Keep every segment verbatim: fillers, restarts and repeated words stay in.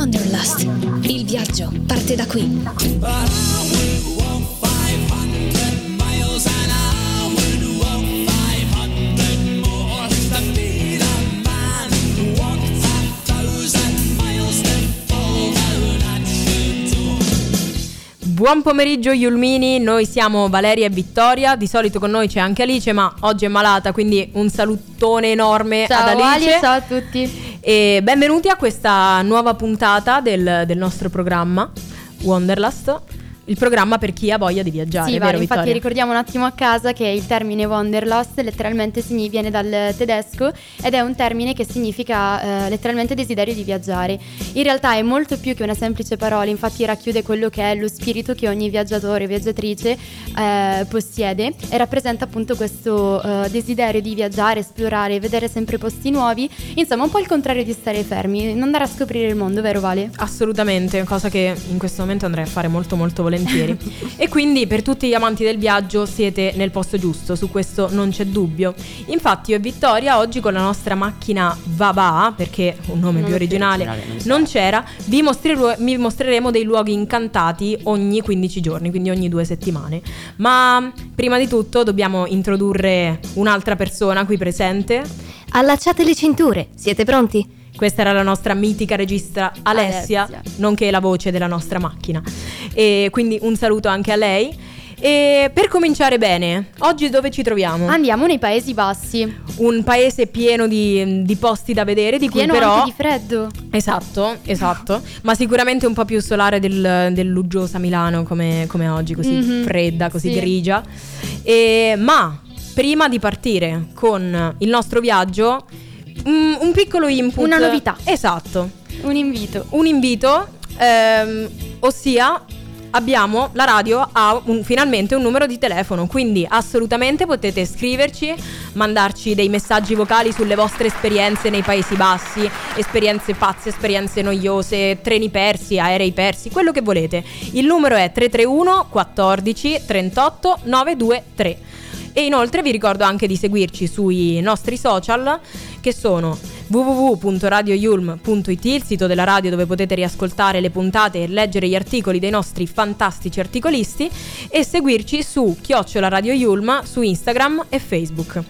Wanderlust. Il viaggio parte da qui. Buon pomeriggio Yulmini, noi siamo Valeria e Vittoria, di solito con noi c'è anche Alice, ma oggi è malata, quindi un salutone enorme ciao, ad Alice. Ciao Alice, ciao a tutti. E benvenuti a questa nuova puntata del, del nostro programma Wanderlust, il programma per chi ha voglia di viaggiare. Sì, vero, infatti Vittoria? Ricordiamo un attimo a casa che il termine Wanderlust letteralmente viene dal tedesco ed è un termine che significa eh, letteralmente desiderio di viaggiare. In realtà è molto più che una semplice parola, infatti racchiude quello che è lo spirito che ogni viaggiatore o viaggiatrice eh, possiede e rappresenta appunto questo eh, desiderio di viaggiare, esplorare, vedere sempre posti nuovi, insomma un po' il contrario di stare fermi, andare a scoprire il mondo, vero Vale? Assolutamente, cosa che in questo momento andrei a fare molto molto volentieri. E quindi per tutti gli amanti del viaggio siete nel posto giusto, su questo non c'è dubbio. Infatti io e Vittoria oggi con la nostra macchina Vava, perché un nome non più originale, originale non c'era, vi mostrerò, vi mostreremo dei luoghi incantati ogni quindici giorni, quindi ogni due settimane. Ma prima di tutto dobbiamo introdurre un'altra persona qui presente. Allacciate le cinture, siete pronti? Questa era la nostra mitica regista Alessia, Alessia, nonché la voce della nostra macchina. E quindi un saluto anche a lei. E per cominciare bene, oggi dove ci troviamo? Andiamo nei Paesi Bassi. Un paese pieno di, di posti da vedere, di pieno cui però anche di freddo. Esatto, esatto. Ma sicuramente un po' più solare del, del luggiosa Milano come, come oggi, così mm-hmm. fredda, così sì. grigia. E, ma prima di partire con il nostro viaggio, Mm, un piccolo input, una novità. Esatto. Un invito. Un invito ehm, ossia abbiamo, la radio ha un, finalmente un numero di telefono, quindi assolutamente potete scriverci, mandarci dei messaggi vocali sulle vostre esperienze nei Paesi Bassi, esperienze pazze, esperienze noiose, treni persi, aerei persi, quello che volete. Il numero è tre tre uno quattordici trentotto nove due tre. E inoltre vi ricordo anche di seguirci sui nostri social, che sono w w w punto radio yulm punto i t, il sito della radio dove potete riascoltare le puntate e leggere gli articoli dei nostri fantastici articolisti, e seguirci su chiocciola Radio Yulm su Instagram e Facebook.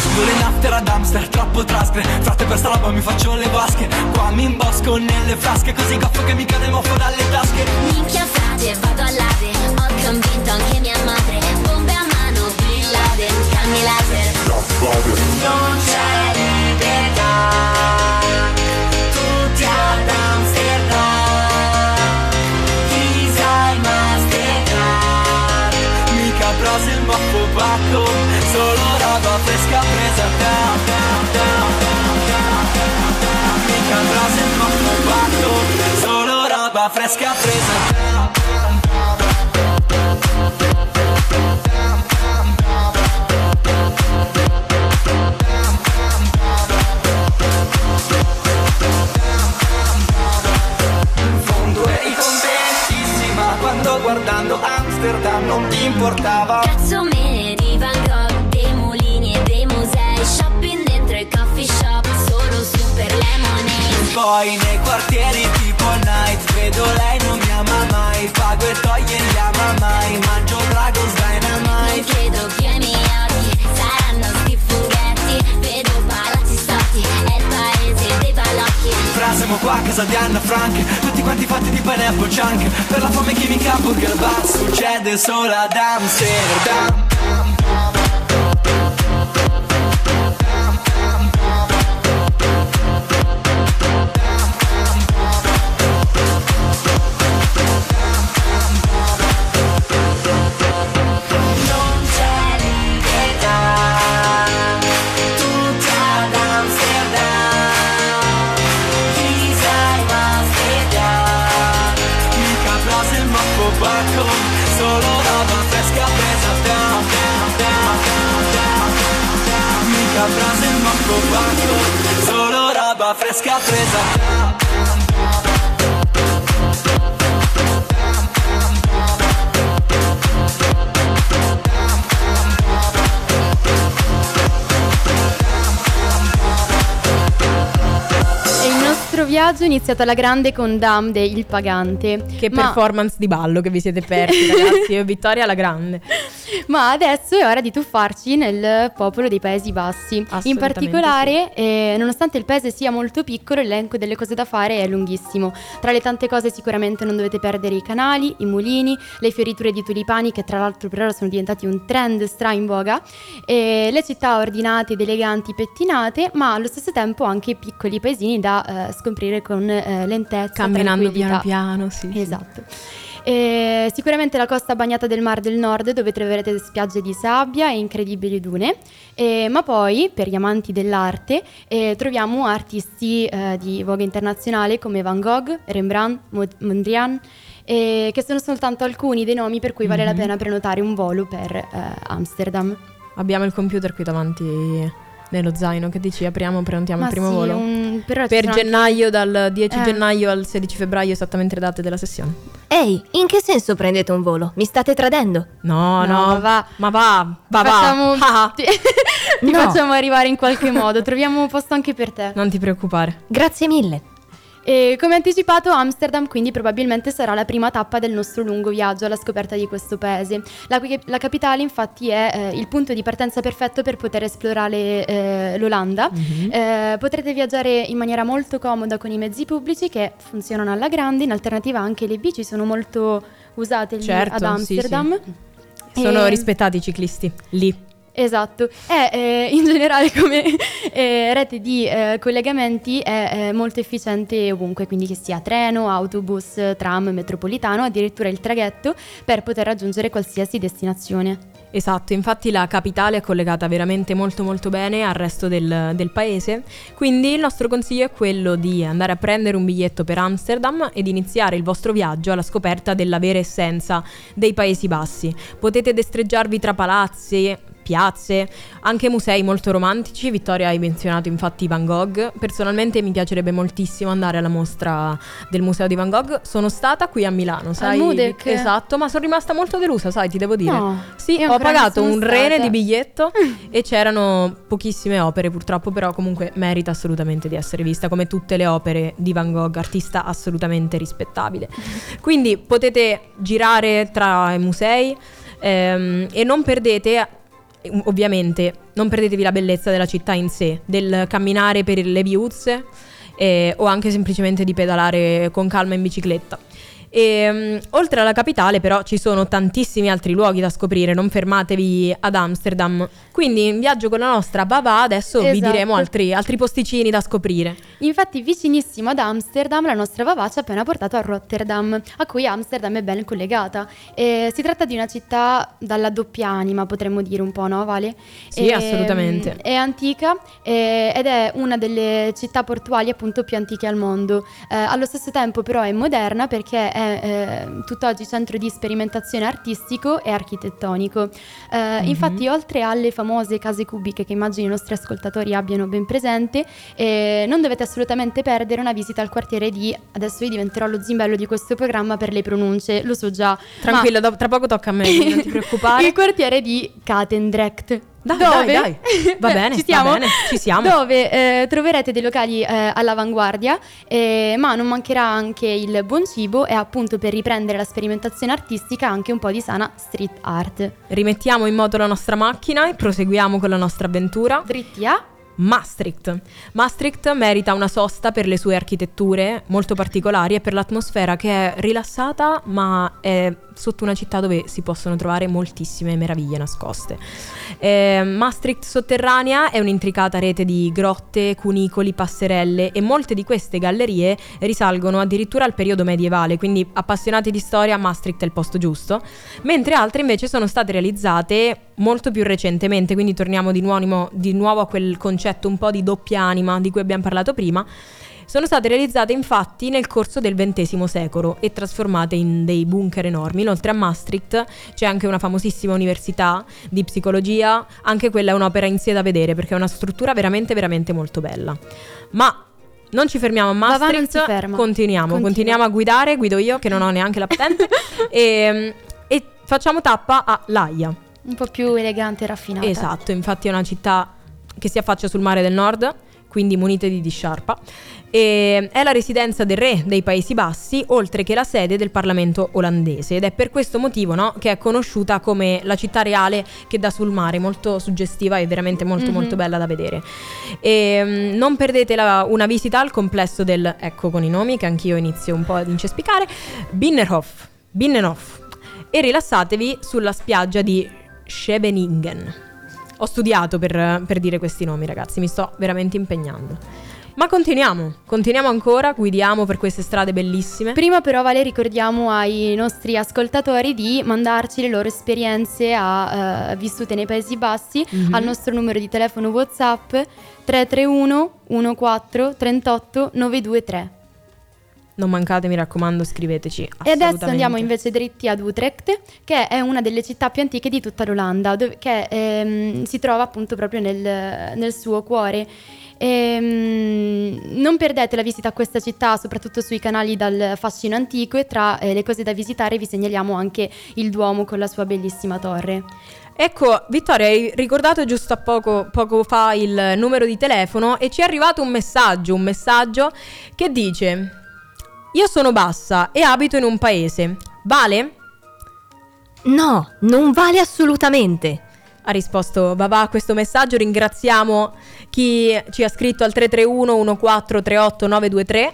Sulle naftere ad Amsterdam, troppo trascre, frate per strada mi faccio le vasche, qua mi imbosco nelle frasche, così goffo che mi cade mofo dalle tasche. Minchia frate, vado all'ade, ho convinto anche mia madre, bombe a mano, Bin Laden, canni laser. Non c'è libertà, tutti ad Amsterdam, chi sai Mastercard, mica prosi il mappo pacco, solo roba fresca presa down, down, down, down, down, down. Mica prosi il mappo pacco, solo roba fresca presa down, down, down, down, down, down, down. In fondo eri contentissima quando guardando Amsterdam non ti importava. Cazzo me ne di Van Gogh, dei mulini e dei musei, shopping dentro i coffee shop, solo super lemonade. Poi nei quartieri tipo night, vedo lei non mi ama mai, pago e toglie li ama mai, mangio Dragons Dynamite. Non credo che i miei occhi saranno sti funghetti, vedo palazzi storti, è il paese dei balocchi. Fra siamo qua a casa di Anna Frank, tutti quanti fatti di pineapple junk, per la fame chimica Burger Bar, succede solo ad Amsterdam. Fresca presa. E il nostro nostro viaggio è iniziato alla grande con Damde il pagante. Che ma... performance di ballo che vi siete persi, ragazzi. Io Vittoria alla grande. Ma adesso è ora di tuffarci nel popolo dei Paesi Bassi. In particolare, sì. eh, nonostante il paese sia molto piccolo, l'elenco delle cose da fare è lunghissimo. Tra le tante cose sicuramente non dovete perdere i canali, i mulini, le fioriture di tulipani, che tra l'altro per ora sono diventati un trend stra in voga, e le città ordinate ed eleganti pettinate, ma allo stesso tempo anche piccoli paesini da eh, scoprire con eh, lentezza, camminando piano piano, sì, esatto. Sì. E sicuramente la costa bagnata del Mar del Nord, dove troverete spiagge di sabbia e incredibili dune, e, ma poi per gli amanti dell'arte eh, troviamo artisti eh, di voga internazionale come Van Gogh, Rembrandt, Mod- Mondrian, eh, che sono soltanto alcuni dei nomi per cui vale mm-hmm. la pena prenotare un volo per eh, Amsterdam. Abbiamo il computer qui davanti nello zaino, che dici? Apriamo, prenotiamo Ma il primo sì, volo un... Per gennaio anche... dal dieci eh. gennaio al sedici febbraio, esattamente le date della sessione. Ehi, in che senso prendete un volo? Mi state tradendo? No, no, no. Va. Ma va, va, facciamo... va Ti, ti no. facciamo arrivare in qualche modo. Troviamo un posto anche per te. Non ti preoccupare. Grazie mille. E come anticipato, Amsterdam quindi probabilmente sarà la prima tappa del nostro lungo viaggio alla scoperta di questo paese. La, la capitale infatti è eh, il punto di partenza perfetto per poter esplorare eh, l'Olanda. Mm-hmm. Eh, potrete viaggiare in maniera molto comoda con i mezzi pubblici, che funzionano alla grande. In alternativa anche le bici sono molto usate lì, certo, ad Amsterdam. Sì, sì. E... sono rispettati i ciclisti lì. Esatto, è eh, in generale come eh, rete di eh, collegamenti è eh, molto efficiente ovunque, quindi che sia treno, autobus, tram, metropolitano, addirittura il traghetto, per poter raggiungere qualsiasi destinazione. Esatto, infatti la capitale è collegata veramente molto molto bene al resto del, del paese, quindi il nostro consiglio è quello di andare a prendere un biglietto per Amsterdam ed iniziare il vostro viaggio alla scoperta della vera essenza dei Paesi Bassi. Potete destreggiarvi tra palazzi, piazze, anche musei molto romantici. Vittoria, hai menzionato infatti Van Gogh. Personalmente mi piacerebbe moltissimo andare alla mostra del museo di Van Gogh. Sono stata qui a Milano, sai? Al Mudec. Esatto, ma sono rimasta molto delusa, sai, ti devo dire. No, sì, ho pagato un stata. rene di biglietto e c'erano pochissime opere purtroppo, però comunque merita assolutamente di essere vista, come tutte le opere di Van Gogh, artista assolutamente rispettabile. Quindi potete girare tra i musei ehm, e non perdete... ovviamente non perdetevi la bellezza della città in sé, del camminare per le viuzze eh, o anche semplicemente di pedalare con calma in bicicletta. E, um, oltre alla capitale però ci sono tantissimi altri luoghi da scoprire, non fermatevi ad Amsterdam. Quindi in viaggio con la nostra Vava adesso, esatto, vi diremo altri, altri posticini da scoprire. Infatti vicinissimo ad Amsterdam la nostra Vava ci ha appena portato a Rotterdam, a cui Amsterdam è ben collegata. E si tratta di una città dalla doppia anima, potremmo dire un po', no Vale? Sì, e, assolutamente. È antica e, ed è una delle città portuali appunto più antiche al mondo. Eh, allo stesso tempo però è moderna, perché è È, eh, tutt'oggi centro di sperimentazione artistico e architettonico. Eh, mm-hmm. Infatti, oltre alle famose case cubiche che immagino i nostri ascoltatori abbiano ben presente, eh, non dovete assolutamente perdere una visita al quartiere di... adesso io diventerò lo zimbello di questo programma per le pronunce, lo so già. Tranquilla, ma... do- tra poco tocca a me, non ti preoccupare. Il quartiere di Katendrecht. Dai, dove, dai, dai, va bene, ci siamo, va bene, ci siamo. Dove eh, troverete dei locali eh, all'avanguardia, eh, ma non mancherà anche il buon cibo e appunto, per riprendere la sperimentazione artistica, anche un po' di sana street art. Rimettiamo in moto la nostra macchina e proseguiamo con la nostra avventura. Dritti a Maastricht. Maastricht merita una sosta per le sue architetture molto particolari e per l'atmosfera che è rilassata, ma è sotto una città dove si possono trovare moltissime meraviglie nascoste. Eh, Maastricht sotterranea è un'intricata rete di grotte, cunicoli, passerelle, e molte di queste gallerie risalgono addirittura al periodo medievale, quindi appassionati di storia Maastricht è il posto giusto, mentre altre invece sono state realizzate molto più recentemente, quindi torniamo di nuovo, di nuovo a quel concetto un po' di doppia anima di cui abbiamo parlato prima. Sono state realizzate infatti nel corso del ventesimo secolo e trasformate in dei bunker enormi. Inoltre a Maastricht c'è anche una famosissima università di psicologia, anche quella è un'opera in sé da vedere perché è una struttura veramente veramente molto bella. Ma non ci fermiamo a Maastricht, non ferma. continuiamo, Continua. continuiamo a guidare, guido io che non ho neanche la patente e, e facciamo tappa a L'Aia. Un po' più elegante e raffinata. Esatto, infatti è una città che si affaccia sul Mare del Nord, quindi munitevi di sciarpa. E è la residenza del re dei Paesi Bassi, oltre che la sede del Parlamento olandese, ed è per questo motivo, no, che è conosciuta come la città reale che dà sul mare, molto suggestiva e veramente molto mm-hmm. molto bella da vedere. E non perdete la, una visita al complesso del, ecco con i nomi che anch'io inizio un po' ad incespicare, Binnenhof, Binnenhof, e rilassatevi sulla spiaggia di Scheveningen. Ho studiato per, per dire questi nomi, ragazzi, mi sto veramente impegnando. Ma continuiamo, continuiamo ancora, guidiamo per queste strade bellissime. Prima però, Vale, ricordiamo ai nostri ascoltatori di mandarci le loro esperienze a, uh, vissute nei Paesi Bassi mm-hmm. al nostro numero di telefono WhatsApp tre tre uno, uno quattro, tre otto, nove due tre. Non mancate, mi raccomando, scriveteci. E adesso andiamo invece dritti ad Utrecht, che è una delle città più antiche di tutta l'Olanda, dove, che ehm, si trova appunto proprio nel, nel suo cuore. E non perdete la visita a questa città, soprattutto sui canali dal fascino antico, e tra eh, le cose da visitare vi segnaliamo anche il Duomo con la sua bellissima torre. Ecco, Vittoria, hai ricordato giusto a poco, poco fa il numero di telefono, e ci è arrivato un messaggio, un messaggio che dice: io sono bassa e abito in un paese, vale? No, non vale assolutamente, ha risposto Vava a questo messaggio. Ringraziamo chi ci ha scritto al tre tre uno, uno quattro tre otto nove due tre.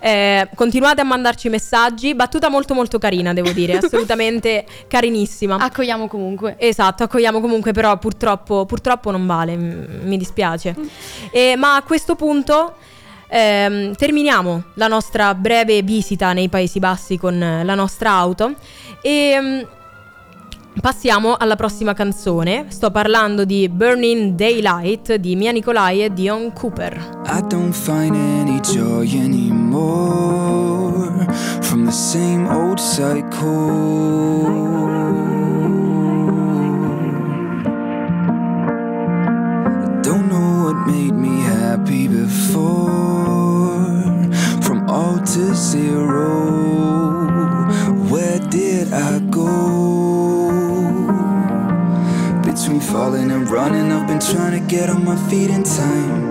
Eh, continuate a mandarci messaggi. Battuta molto molto carina, devo dire, assolutamente carinissima. Accogliamo comunque. Esatto, accogliamo comunque, però purtroppo, purtroppo non vale, m- mi dispiace. Eh, ma a questo punto ehm, terminiamo la nostra breve visita nei Paesi Bassi con la nostra auto e... passiamo alla prossima canzone. Sto parlando di Burning Daylight di Mia Nicolai e Dion Cooper. I don't find any joy anymore from the same old cycle. I don't know what made me happy before, from all to zero. Where did I go? Between falling and running, I've been trying to get on my feet in time.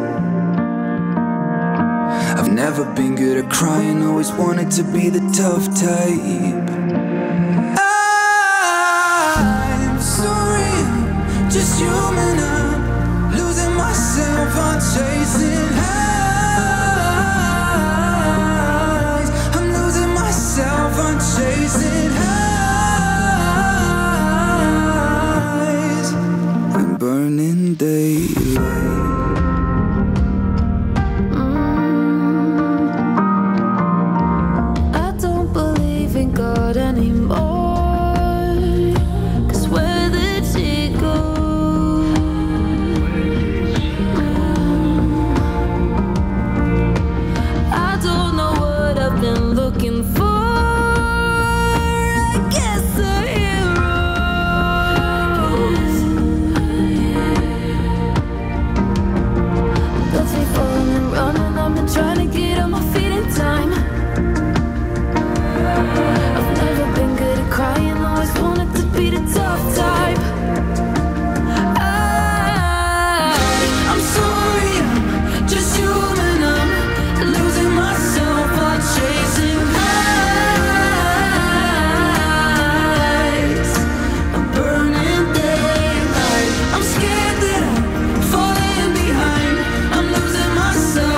I've never been good at crying, always wanted to be the tough type. I'm sorry, just human, I'm losing myself, I'm chasing highs. I'm losing myself, I'm chasing highs. Burning daylight. Mm, I don't believe in God anymore, 'cause where did she go? Mm, I don't know what I've been looking for. Trying to get on my feet in time. I've never been good at crying, always wanted to be the tough type. I, I'm sorry, I'm just human, I'm losing myself, I'm chasing lights, a burning daylight. I'm scared that I'm falling behind, I'm losing myself,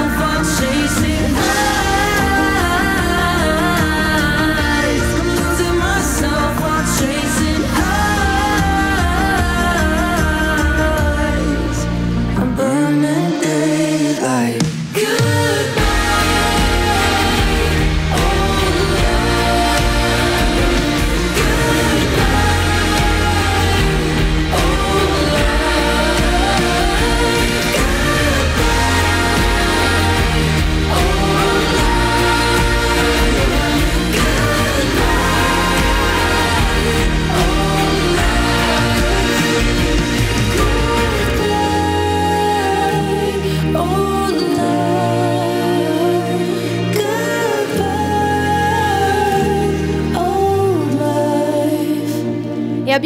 chasing highs, I'm losing myself, I'm chasing highs, I'm burning daylight. Goodbye, old love. Goodbye, old love.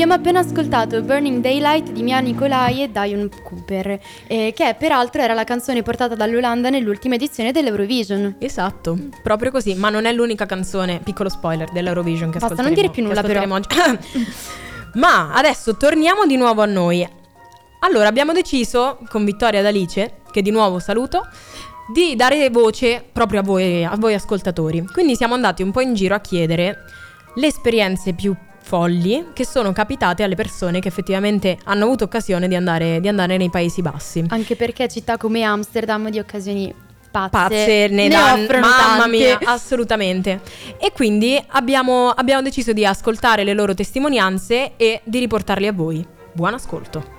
Abbiamo appena ascoltato Burning Daylight di Mia Nicolai e Dion Cooper, eh, che peraltro era la canzone portata dall'Olanda nell'ultima edizione dell'Eurovision. Esatto, proprio così, ma non è l'unica canzone, piccolo spoiler, dell'Eurovision che ascolteremo. Basta, non dire più nulla però. Ma adesso torniamo di nuovo a noi. Allora, abbiamo deciso, con Vittoria ed Alice, che di nuovo saluto, di dare voce proprio a voi, a voi ascoltatori. Quindi siamo andati un po' in giro a chiedere le esperienze più folli che sono capitate alle persone che effettivamente hanno avuto occasione di andare, di andare nei Paesi Bassi. Anche perché città come Amsterdam di occasioni pazze, pazze ne, ne dan- offrono tante. Mamma mia, assolutamente. E quindi abbiamo, abbiamo deciso di ascoltare le loro testimonianze e di riportarle a voi. Buon ascolto.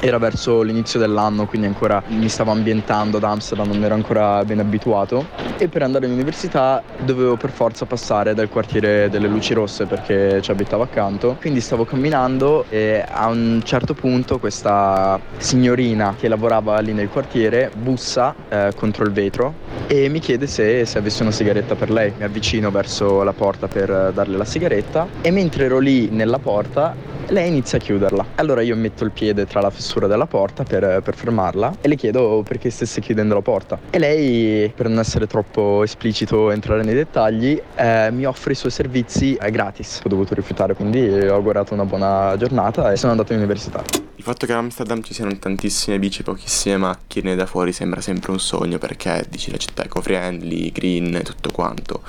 Era verso l'inizio dell'anno, quindi ancora mi stavo ambientando ad Amsterdam, non ero ancora ben abituato, e per andare all'università dovevo per forza passare dal quartiere delle Luci Rosse perché ci abitavo accanto. Quindi stavo camminando e a un certo punto questa signorina che lavorava lì nel quartiere bussa eh, contro il vetro e mi chiede se, se avessi una sigaretta per lei. Mi avvicino verso la porta per darle la sigaretta e mentre ero lì nella porta lei inizia a chiuderla. Allora io metto il piede tra la fessura della porta per, per fermarla e le chiedo perché stesse chiudendo la porta. E lei, per non essere troppo esplicito, entrare nei dettagli, eh, mi offre i suoi servizi eh, gratis. Ho dovuto rifiutare, quindi ho augurato una buona giornata e sono andato all'università. Il fatto che a Amsterdam ci siano tantissime bici, pochissime macchine, da fuori sembra sempre un sogno perché dici la città eco-friendly, green e tutto quanto.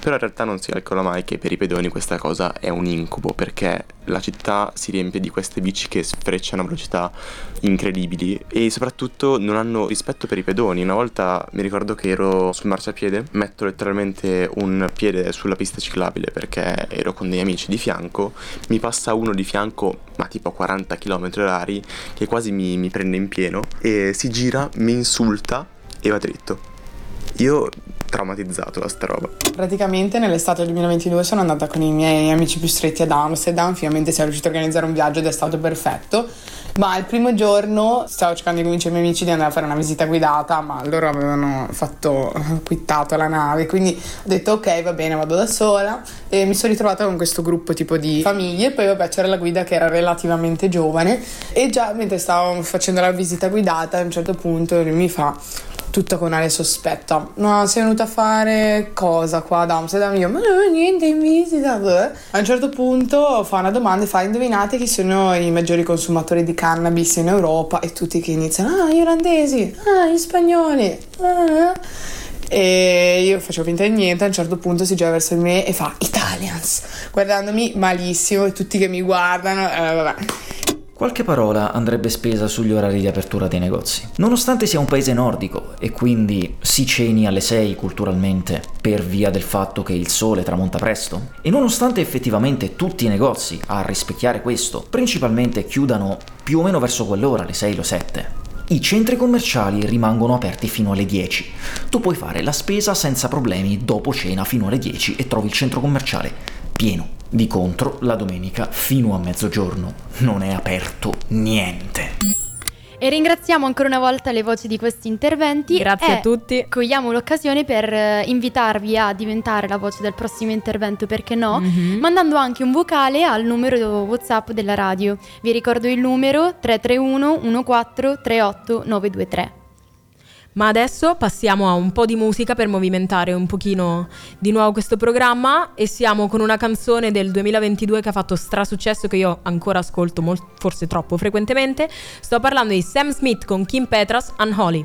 Però in realtà non si calcola mai che per i pedoni questa cosa è un incubo perché la città si riempie di queste bici che sfrecciano a velocità incredibili e soprattutto non hanno rispetto per i pedoni. Una volta mi ricordo che ero sul marciapiede, metto letteralmente un piede sulla pista ciclabile perché ero con degli amici di fianco, mi passa uno di fianco ma tipo a quaranta chilometri orari che quasi mi, mi prende in pieno e si gira, mi insulta e va dritto. Io traumatizzato da sta roba. Praticamente nell'estate del duemilaventidue sono andata con i miei amici più stretti ad Amsterdam, finalmente siamo riusciti a organizzare un viaggio ed è stato perfetto, ma il primo giorno stavo cercando di convincere i miei amici di andare a fare una visita guidata, ma loro avevano fatto quittato la nave, quindi ho detto ok, va bene, vado da sola e mi sono ritrovata con questo gruppo tipo di famiglie, poi vabbè c'era la guida che era relativamente giovane e già mentre stavo facendo la visita guidata a un certo punto mi fa tutta con aria sospetta: ma sei venuta a fare cosa qua ad Amsterdam? Io, ma no, niente in visita. A un certo punto fa una domanda e fa: indovinate chi sono i maggiori consumatori di cannabis in Europa? E tutti che iniziano: ah, gli irlandesi, ah, gli spagnoli, ah. E io facevo finta di niente. A un certo punto si gira verso di me e fa: Italians, guardandomi malissimo e tutti che mi guardano, eh, vabbè. Qualche parola andrebbe spesa sugli orari di apertura dei negozi. Nonostante sia un paese nordico e quindi si ceni alle sei culturalmente per via del fatto che il sole tramonta presto, e nonostante effettivamente tutti i negozi a rispecchiare questo principalmente chiudano più o meno verso quell'ora, le sei o sette, i centri commerciali rimangono aperti fino alle dieci. Tu puoi fare la spesa senza problemi dopo cena fino alle dieci e trovi il centro commerciale pieno. Di contro, la domenica fino a mezzogiorno non è aperto niente. E ringraziamo ancora una volta le voci di questi interventi. Grazie a tutti. Cogliamo l'occasione per invitarvi a diventare la voce del prossimo intervento, perché no? Mm-hmm. Mandando anche un vocale al numero WhatsApp della radio. Vi ricordo il numero tre tre uno uno quattro tre otto nove due tre. Ma adesso passiamo a un po' di musica per movimentare un pochino di nuovo questo programma e siamo con una canzone del duemilaventidue che ha fatto strasuccesso, che io ancora ascolto molt- forse troppo frequentemente. Sto parlando di Sam Smith con Kim Petras, Unholy.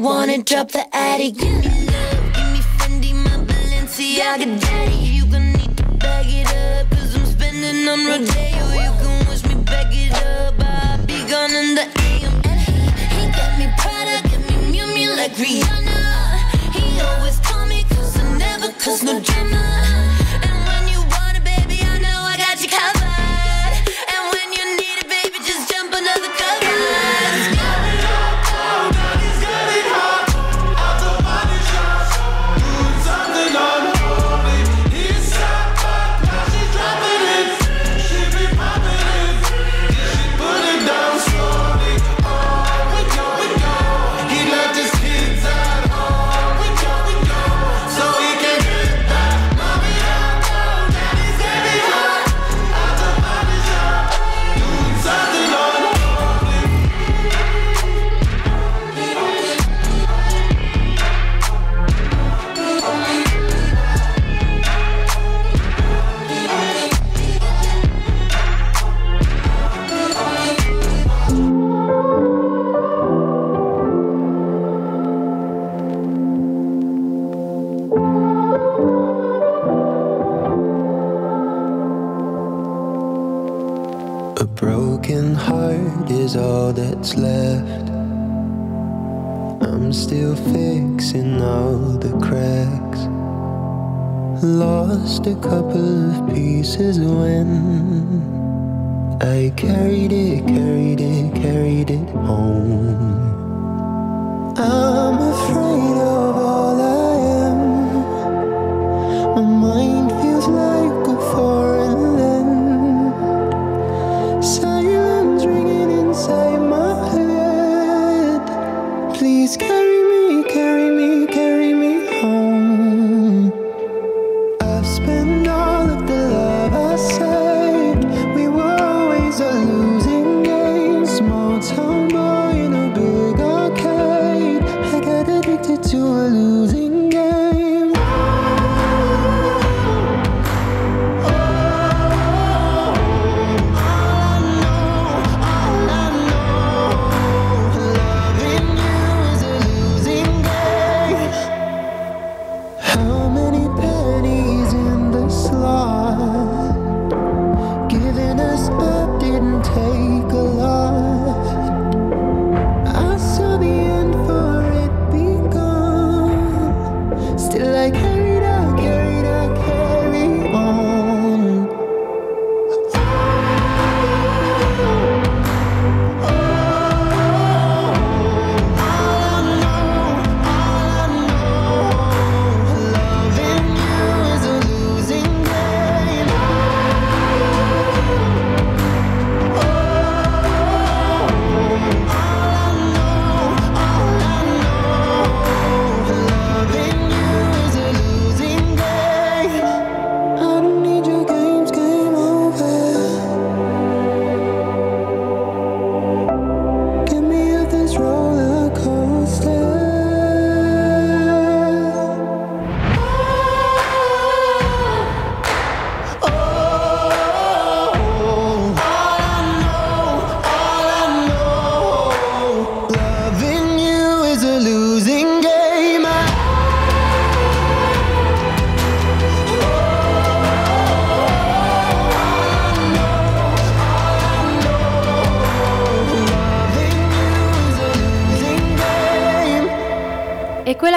wanna drop the attic. Give me love, give me Fendi, my Balenciaga daddy. You gon' need to bag it up, cause I'm spending on Rodeo. You can wish me back it up, I'll be gone in the A M. And he, he got me Prada, got me Mew Mew like Rihanna. He always call me cause I never cause no drama. And when you want it, baby, I know I got you covered. And when you need it, baby, just jump another cover. Is all that's left. I'm still fixing all the cracks. Lost a couple of pieces when I carried it, carried it, carried it home. I'm afraid of all I am. My mind feels like a foreign land. Silence ringing inside my head. Please carry me, carry me, carry me home. I've spent all of the love I saved. We were always a losing game. Small town boy in a big arcade. I got addicted to a losing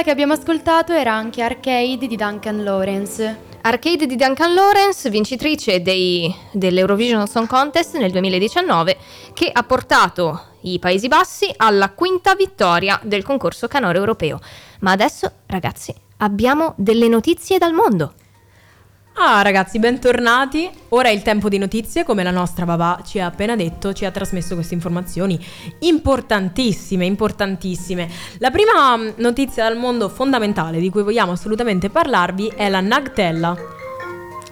che abbiamo ascoltato era anche Arcade di Duncan Lawrence. Arcade di Duncan Lawrence, vincitrice dei, dell'Eurovision Song Contest nel duemiladiciannove, che ha portato i Paesi Bassi alla quinta vittoria del concorso canoro europeo. Ma adesso, ragazzi, abbiamo delle notizie dal mondo. Ah ragazzi, bentornati. Ora è il tempo di notizie, come la nostra Vava ci ha appena detto, ci ha trasmesso queste informazioni importantissime, importantissime. La prima notizia dal mondo fondamentale di cui vogliamo assolutamente parlarvi è la Nutella.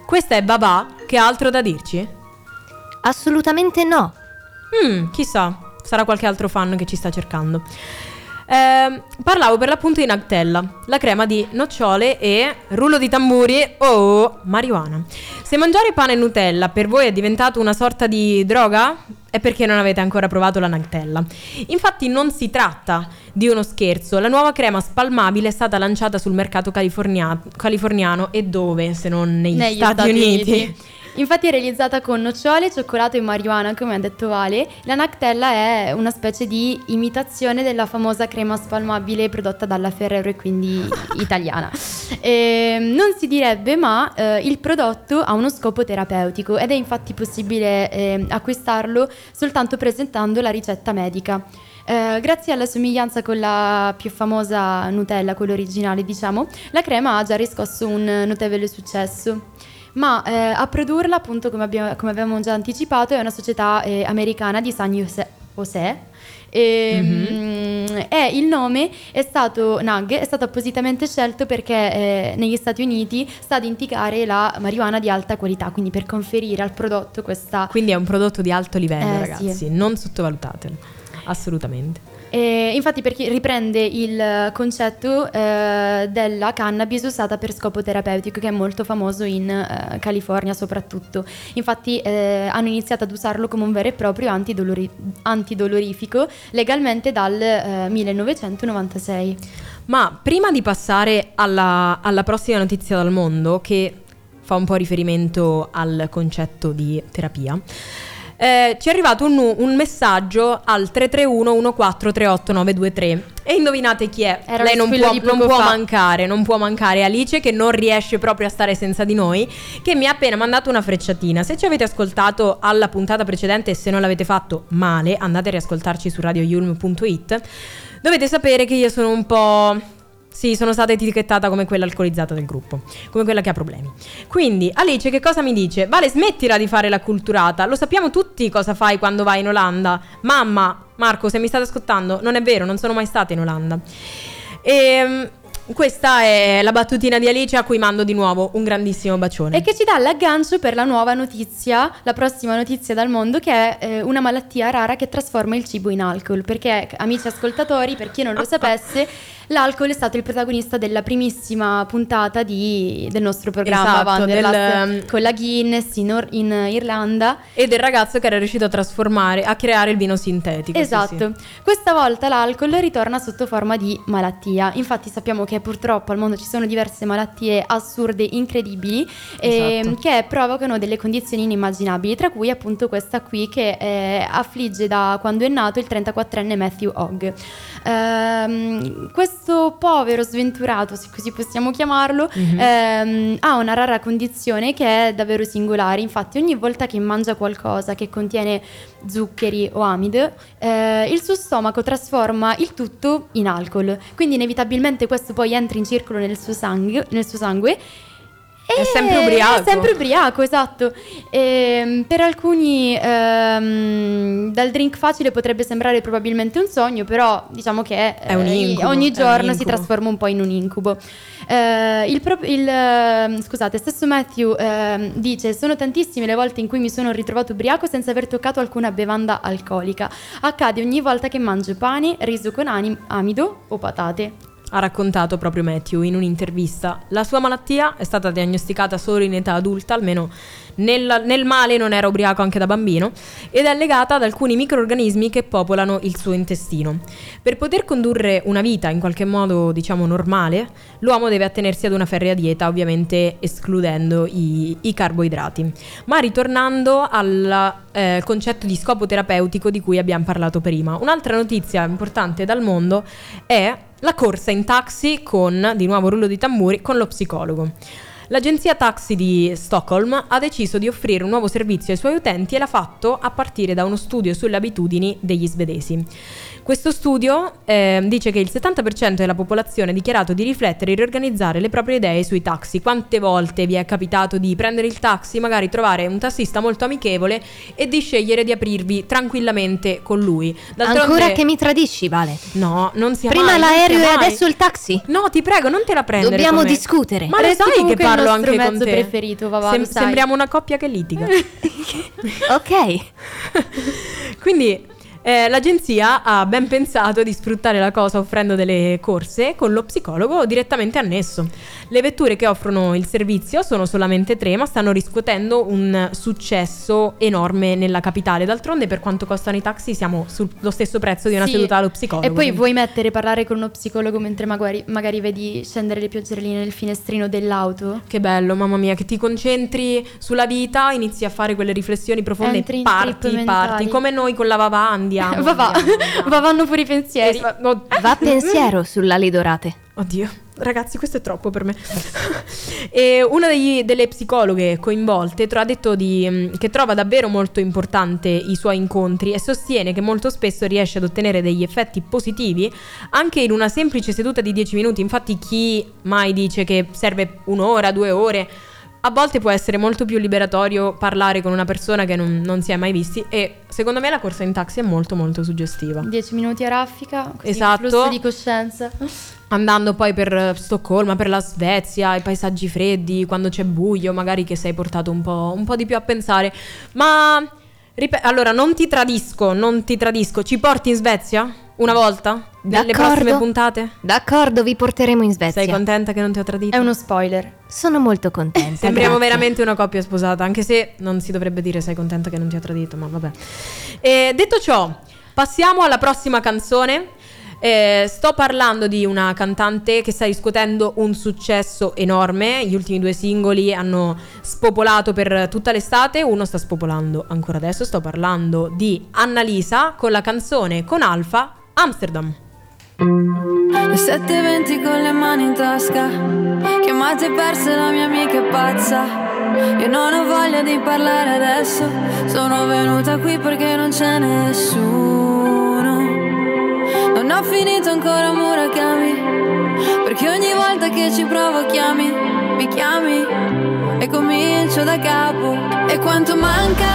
Questa è Vava, che ha altro da dirci? Assolutamente no. Mm, chissà, sarà qualche altro fan che ci sta cercando. Eh, parlavo per l'appunto di Nutella, la crema di nocciole e rullo di tamburi o oh, marijuana. Se mangiare pane e Nutella per voi è diventato una sorta di droga, è perché non avete ancora provato la Nutella. Infatti non si tratta di uno scherzo. La nuova crema spalmabile è stata lanciata sul mercato california- californiano e dove se non negli, negli Stati, Stati Uniti. Uniti. Infatti è realizzata con nocciole, cioccolato e marijuana, come ha detto Vale. La Nutella è una specie di imitazione della famosa crema spalmabile prodotta dalla Ferrero e quindi italiana. E non si direbbe, ma eh, il prodotto ha uno scopo terapeutico ed è infatti possibile eh, acquistarlo soltanto presentando la ricetta medica. Eh, grazie alla somiglianza con la più famosa Nutella, quella originale diciamo, la crema ha già riscosso un notevole successo. Ma eh, a produrla, appunto, come abbiamo, come abbiamo già anticipato, è una società eh, americana di San Jose. E, mm-hmm. mh, è il nome è stato Nug, è stato appositamente scelto perché eh, negli Stati Uniti sta ad indicare la marijuana di alta qualità, quindi per conferire al prodotto questa. Quindi è un prodotto di alto livello, eh, ragazzi, sì. Non sottovalutatelo, assolutamente. E infatti perché riprende il concetto eh, della cannabis usata per scopo terapeutico, che è molto famoso in eh, California soprattutto. Infatti eh, hanno iniziato ad usarlo come un vero e proprio antidolori- antidolorifico legalmente dal eh, millenovecentonovantasei. Ma prima di passare alla, alla prossima notizia dal mondo, che fa un po' riferimento al concetto di terapia, Eh, ci è arrivato un, un messaggio al tre tre uno uno quattro tre otto nove due tre e indovinate chi è? Era lei non, può, non può mancare, non può mancare Alice, che non riesce proprio a stare senza di noi, che mi ha appena mandato una frecciatina. Se ci avete ascoltato alla puntata precedente e se non l'avete fatto, male, andate a riascoltarci su radio yulm punto it. Dovete sapere che io sono un po'... Sì, sono stata etichettata come quella alcolizzata del gruppo, come quella che ha problemi. Quindi, Alice, che cosa mi dice? Vale, smettila di fare la culturata. Lo sappiamo tutti cosa fai quando vai in Olanda. Mamma, Marco, se mi state ascoltando, non è vero, non sono mai stata in Olanda. E questa è la battutina di Alice, a cui mando di nuovo un grandissimo bacione. E che ci dà l'aggancio per la nuova notizia, la prossima notizia dal mondo, che è eh, una malattia rara che trasforma il cibo in alcol. Perché, amici ascoltatori, per chi non lo sapesse, l'alcol è stato il protagonista della primissima puntata di, del nostro programma, esatto, Wanderlust, del, con la Guinness in, or, in Irlanda, e del ragazzo che era riuscito a trasformare, a creare il vino sintetico. Esatto, sì, sì. Questa volta l'alcol ritorna sotto forma di malattia. Infatti sappiamo che purtroppo al mondo ci sono diverse malattie assurde, incredibili, esatto, eh, che provocano delle condizioni inimmaginabili, tra cui appunto questa qui che eh, affligge da quando è nato il trentaquattrenne Matthew Hogg. Eh, questo Questo povero sventurato, se così possiamo chiamarlo, mm-hmm. ehm, ha una rara condizione che è davvero singolare. Infatti ogni volta che mangia qualcosa che contiene zuccheri o amido, eh, il suo stomaco trasforma il tutto in alcol. Quindi inevitabilmente questo poi entra in circolo nel suo sangue, nel suo sangue e è sempre ubriaco. È sempre ubriaco, esatto. E per alcuni ehm, dal drink facile potrebbe sembrare probabilmente un sogno, però diciamo che è un incubo, eh, ogni giorno si trasforma un po' in un incubo. Eh, il pro- il, scusate, stesso Matthew eh, dice: sono tantissime le volte in cui mi sono ritrovato ubriaco senza aver toccato alcuna bevanda alcolica. Accade ogni volta che mangio pane, riso con anim- amido o patate. Ha raccontato proprio Matthew in un'intervista. La sua malattia è stata diagnosticata solo in età adulta, almeno nel, nel male non era ubriaco anche da bambino, ed è legata ad alcuni microrganismi che popolano il suo intestino. Per poter condurre una vita in qualche modo, diciamo, normale, l'uomo deve attenersi ad una ferrea dieta, ovviamente escludendo i, i carboidrati. Ma ritornando al eh, concetto di scopo terapeutico di cui abbiamo parlato prima, un'altra notizia importante dal mondo è la corsa in taxi con, di nuovo rullo di tamburi, con lo psicologo. L'agenzia taxi di Stoccolma ha deciso di offrire un nuovo servizio ai suoi utenti e l'ha fatto a partire da uno studio sulle abitudini degli svedesi. Questo studio eh, dice che il settanta per cento della popolazione ha dichiarato di riflettere e riorganizzare le proprie idee sui taxi. Quante volte vi è capitato di prendere il taxi, magari trovare un tassista molto amichevole e di scegliere di aprirvi tranquillamente con lui? D'altronde... Ancora che mi tradisci, Vale? No, non sia prima mai, l'aereo e adesso il taxi? No, ti prego, non te la prendere. Dobbiamo discutere. Ma lo sai che parlo anche con te? Il nostro mezzo preferito, Vava, Sem- Sembriamo una coppia che litiga. Ok. Quindi Eh, l'agenzia ha ben pensato di sfruttare la cosa offrendo delle corse con lo psicologo direttamente annesso. Le vetture che offrono il servizio sono solamente tre, ma stanno riscuotendo un successo enorme nella capitale. D'altronde, per quanto costano i taxi, siamo sullo stesso prezzo di una sì. seduta allo psicologo. E poi quindi. vuoi mettere parlare con uno psicologo mentre magari, magari vedi scendere le pioggerelline nel finestrino dell'auto? Che bello, mamma mia, che ti concentri sulla vita, inizi a fare quelle riflessioni profonde e parti, parti come noi con la Vava andiamo. Vava, vanno pure i pensieri. Eh, no. Va pensiero sulle ali dorate. Oddio, ragazzi, questo è troppo per me. E una degli, delle psicologhe coinvolte ha detto di, che trova davvero molto importante i suoi incontri e sostiene che molto spesso riesce ad ottenere degli effetti positivi anche in una semplice seduta di dieci minuti. Infatti chi mai dice che serve un'ora, due ore? A volte può essere molto più liberatorio parlare con una persona che non, non si è mai visti. E secondo me la corsa in taxi è molto molto suggestiva. dieci minuti a raffica, così, esatto, flusso di coscienza. Andando poi per Stoccolma, per la Svezia, i paesaggi freddi, quando c'è buio, magari che sei portato un po', un po' di più a pensare. Ma, ripet- allora, non ti tradisco, non ti tradisco. Ci porti in Svezia? Una volta? Nelle prossime puntate? D'accordo, vi porteremo in Svezia. Sei contenta che non ti ho tradito? È uno spoiler. Sono molto contenta. Sembriamo grazie. veramente una coppia sposata, anche se non si dovrebbe dire sei contenta che non ti ho tradito, ma vabbè. E detto ciò, passiamo alla prossima canzone. Eh, sto parlando di una cantante che sta riscuotendo un successo enorme. Gli ultimi due singoli hanno spopolato per tutta l'estate, uno sta spopolando ancora adesso. Sto parlando di Annalisa con la canzone con Alfa, Amsterdam. Le sette e venti con le mani in tasca, chiamate perse la mia amica è pazza. Io non ho voglia di parlare adesso, sono venuta qui perché non c'è nessuno. Non ho finito ancora Murakami, perché ogni volta che ci provo chiami, mi chiami e comincio da capo. E quanto manca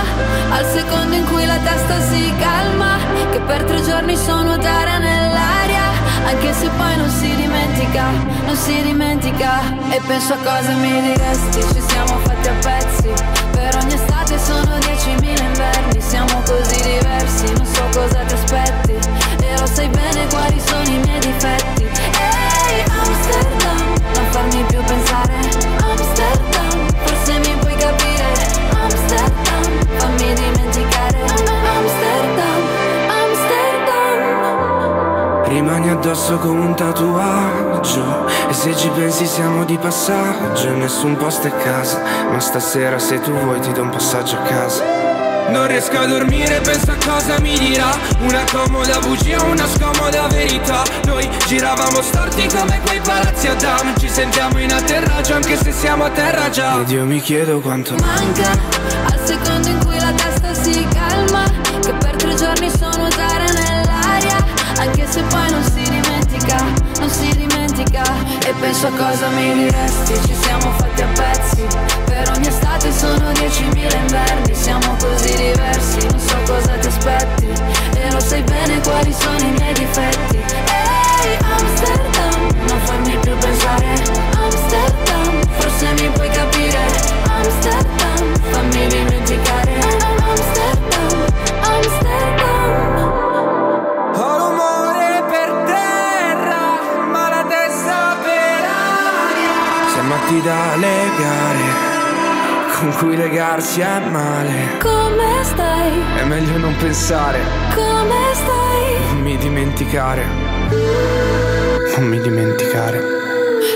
al secondo in cui la testa si calma, che per tre giorni so nuotare nell'aria, anche se poi non si dimentica, non si dimentica. E penso a cosa mi diresti, ci siamo fatti a pezzi. Per ogni estate sono diecimila inverni, siamo così diversi, non so cosa ti aspetti. E lo sai bene quali sono i miei difetti. Ehi, hey, Amsterdam, non farmi più pensare. Amsterdam, forse mi puoi capire. Amsterdam, fammi dimenticare. Amsterdam, Amsterdam. Rimani addosso come un tatuaggio, e se ci pensi siamo di passaggio. Nessun posto è casa, ma stasera se tu vuoi ti do un passaggio a casa. Non riesco a dormire, penso a cosa mi dirà. Una comoda bugia, una scomoda verità. Noi giravamo storti come quei palazzi a Dam. Ci sentiamo in atterraggio anche se siamo a terra già. Ed io mi chiedo quanto manca al secondo in cui la testa si calma, che per tre giorni sono tara nell'aria, anche se poi non si dimentica, non si dimentica. E penso a cosa mi diresti, ci siamo fatti a pezzi. Per ogni estate sono diecimila inverni, siamo così diversi, non so cosa ti aspetti. E lo sai bene quali sono i miei difetti. Ehi, hey, Amsterdam, non farmi più pensare. Amsterdam, forse mi puoi capire. Amsterdam, fammi dimenticare. Amsterdam, Amsterdam. Ti da legare, con cui legarsi è male. Come stai? È meglio non pensare. Come stai? Non mi dimenticare, non mi dimenticare.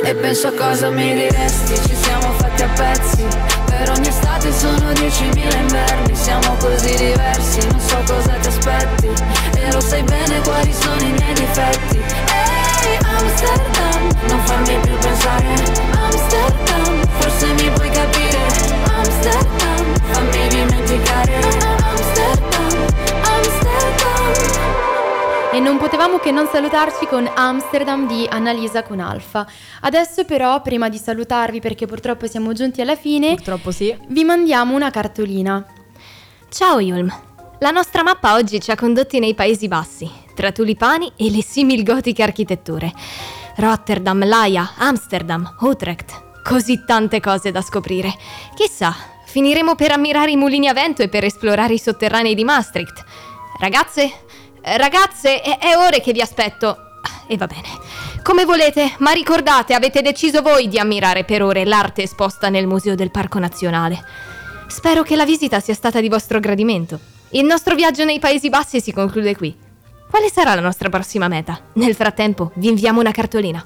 E penso a cosa mi diresti, ci siamo fatti a pezzi. Per ogni estate sono diecimila inverni, siamo così diversi, non so cosa ti aspetti. E lo sai bene quali sono i miei difetti. Ehi, Amsterdam, non farmi più pensare. Amsterdam, forse mi puoi capire. Amsterdam, fammi dimenticare. Amsterdam, Amsterdam. E non potevamo che non salutarci con Amsterdam di Annalisa con Alfa. Adesso però, prima di salutarvi, perché purtroppo siamo giunti alla fine, purtroppo sì, vi mandiamo una cartolina. Ciao Yulm. La nostra mappa oggi ci ha condotti nei Paesi Bassi, tra tulipani e le simil gotiche architetture. Rotterdam, L'Aia, Amsterdam, Utrecht, così tante cose da scoprire. Chissà, finiremo per ammirare i mulini a vento e per esplorare i sotterranei di Maastricht. Ragazze, Ragazze, è, è ore che vi aspetto. E va bene, come volete, ma ricordate, avete deciso voi di ammirare per ore l'arte esposta nel Museo del Parco Nazionale. Spero che la visita sia stata di vostro gradimento. Il nostro viaggio nei Paesi Bassi si conclude qui. Quale sarà la nostra prossima meta? Nel frattempo vi inviamo una cartolina.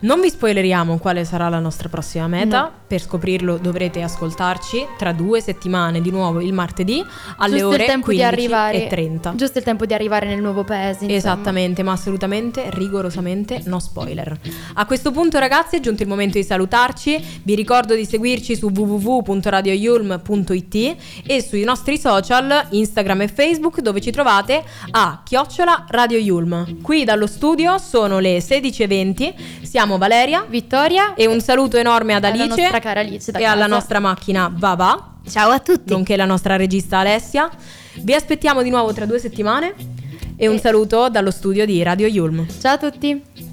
Non vi spoileriamo quale sarà la nostra prossima meta, no. Per scoprirlo dovrete ascoltarci tra due settimane, di nuovo il martedì, alle giusto ore quindici e trenta. Giusto il tempo di arrivare nel nuovo paese. Insomma. Esattamente, ma assolutamente, rigorosamente, no spoiler. A questo punto ragazzi è giunto il momento di salutarci, vi ricordo di seguirci su w w w punto radio yulm punto i t e sui nostri social Instagram e Facebook dove ci trovate a chiocciola Radio Yulm. Qui dallo studio sono le sedici e venti, siamo Valeria, Vittoria e un saluto enorme ad Alice, alla nostra cara Alice da e casa. Alla nostra macchina Vava. Ciao a tutti. Nonché la nostra regista Alessia. Vi aspettiamo di nuovo tra due settimane e, e un saluto dallo studio di Radio Yulm. Ciao a tutti.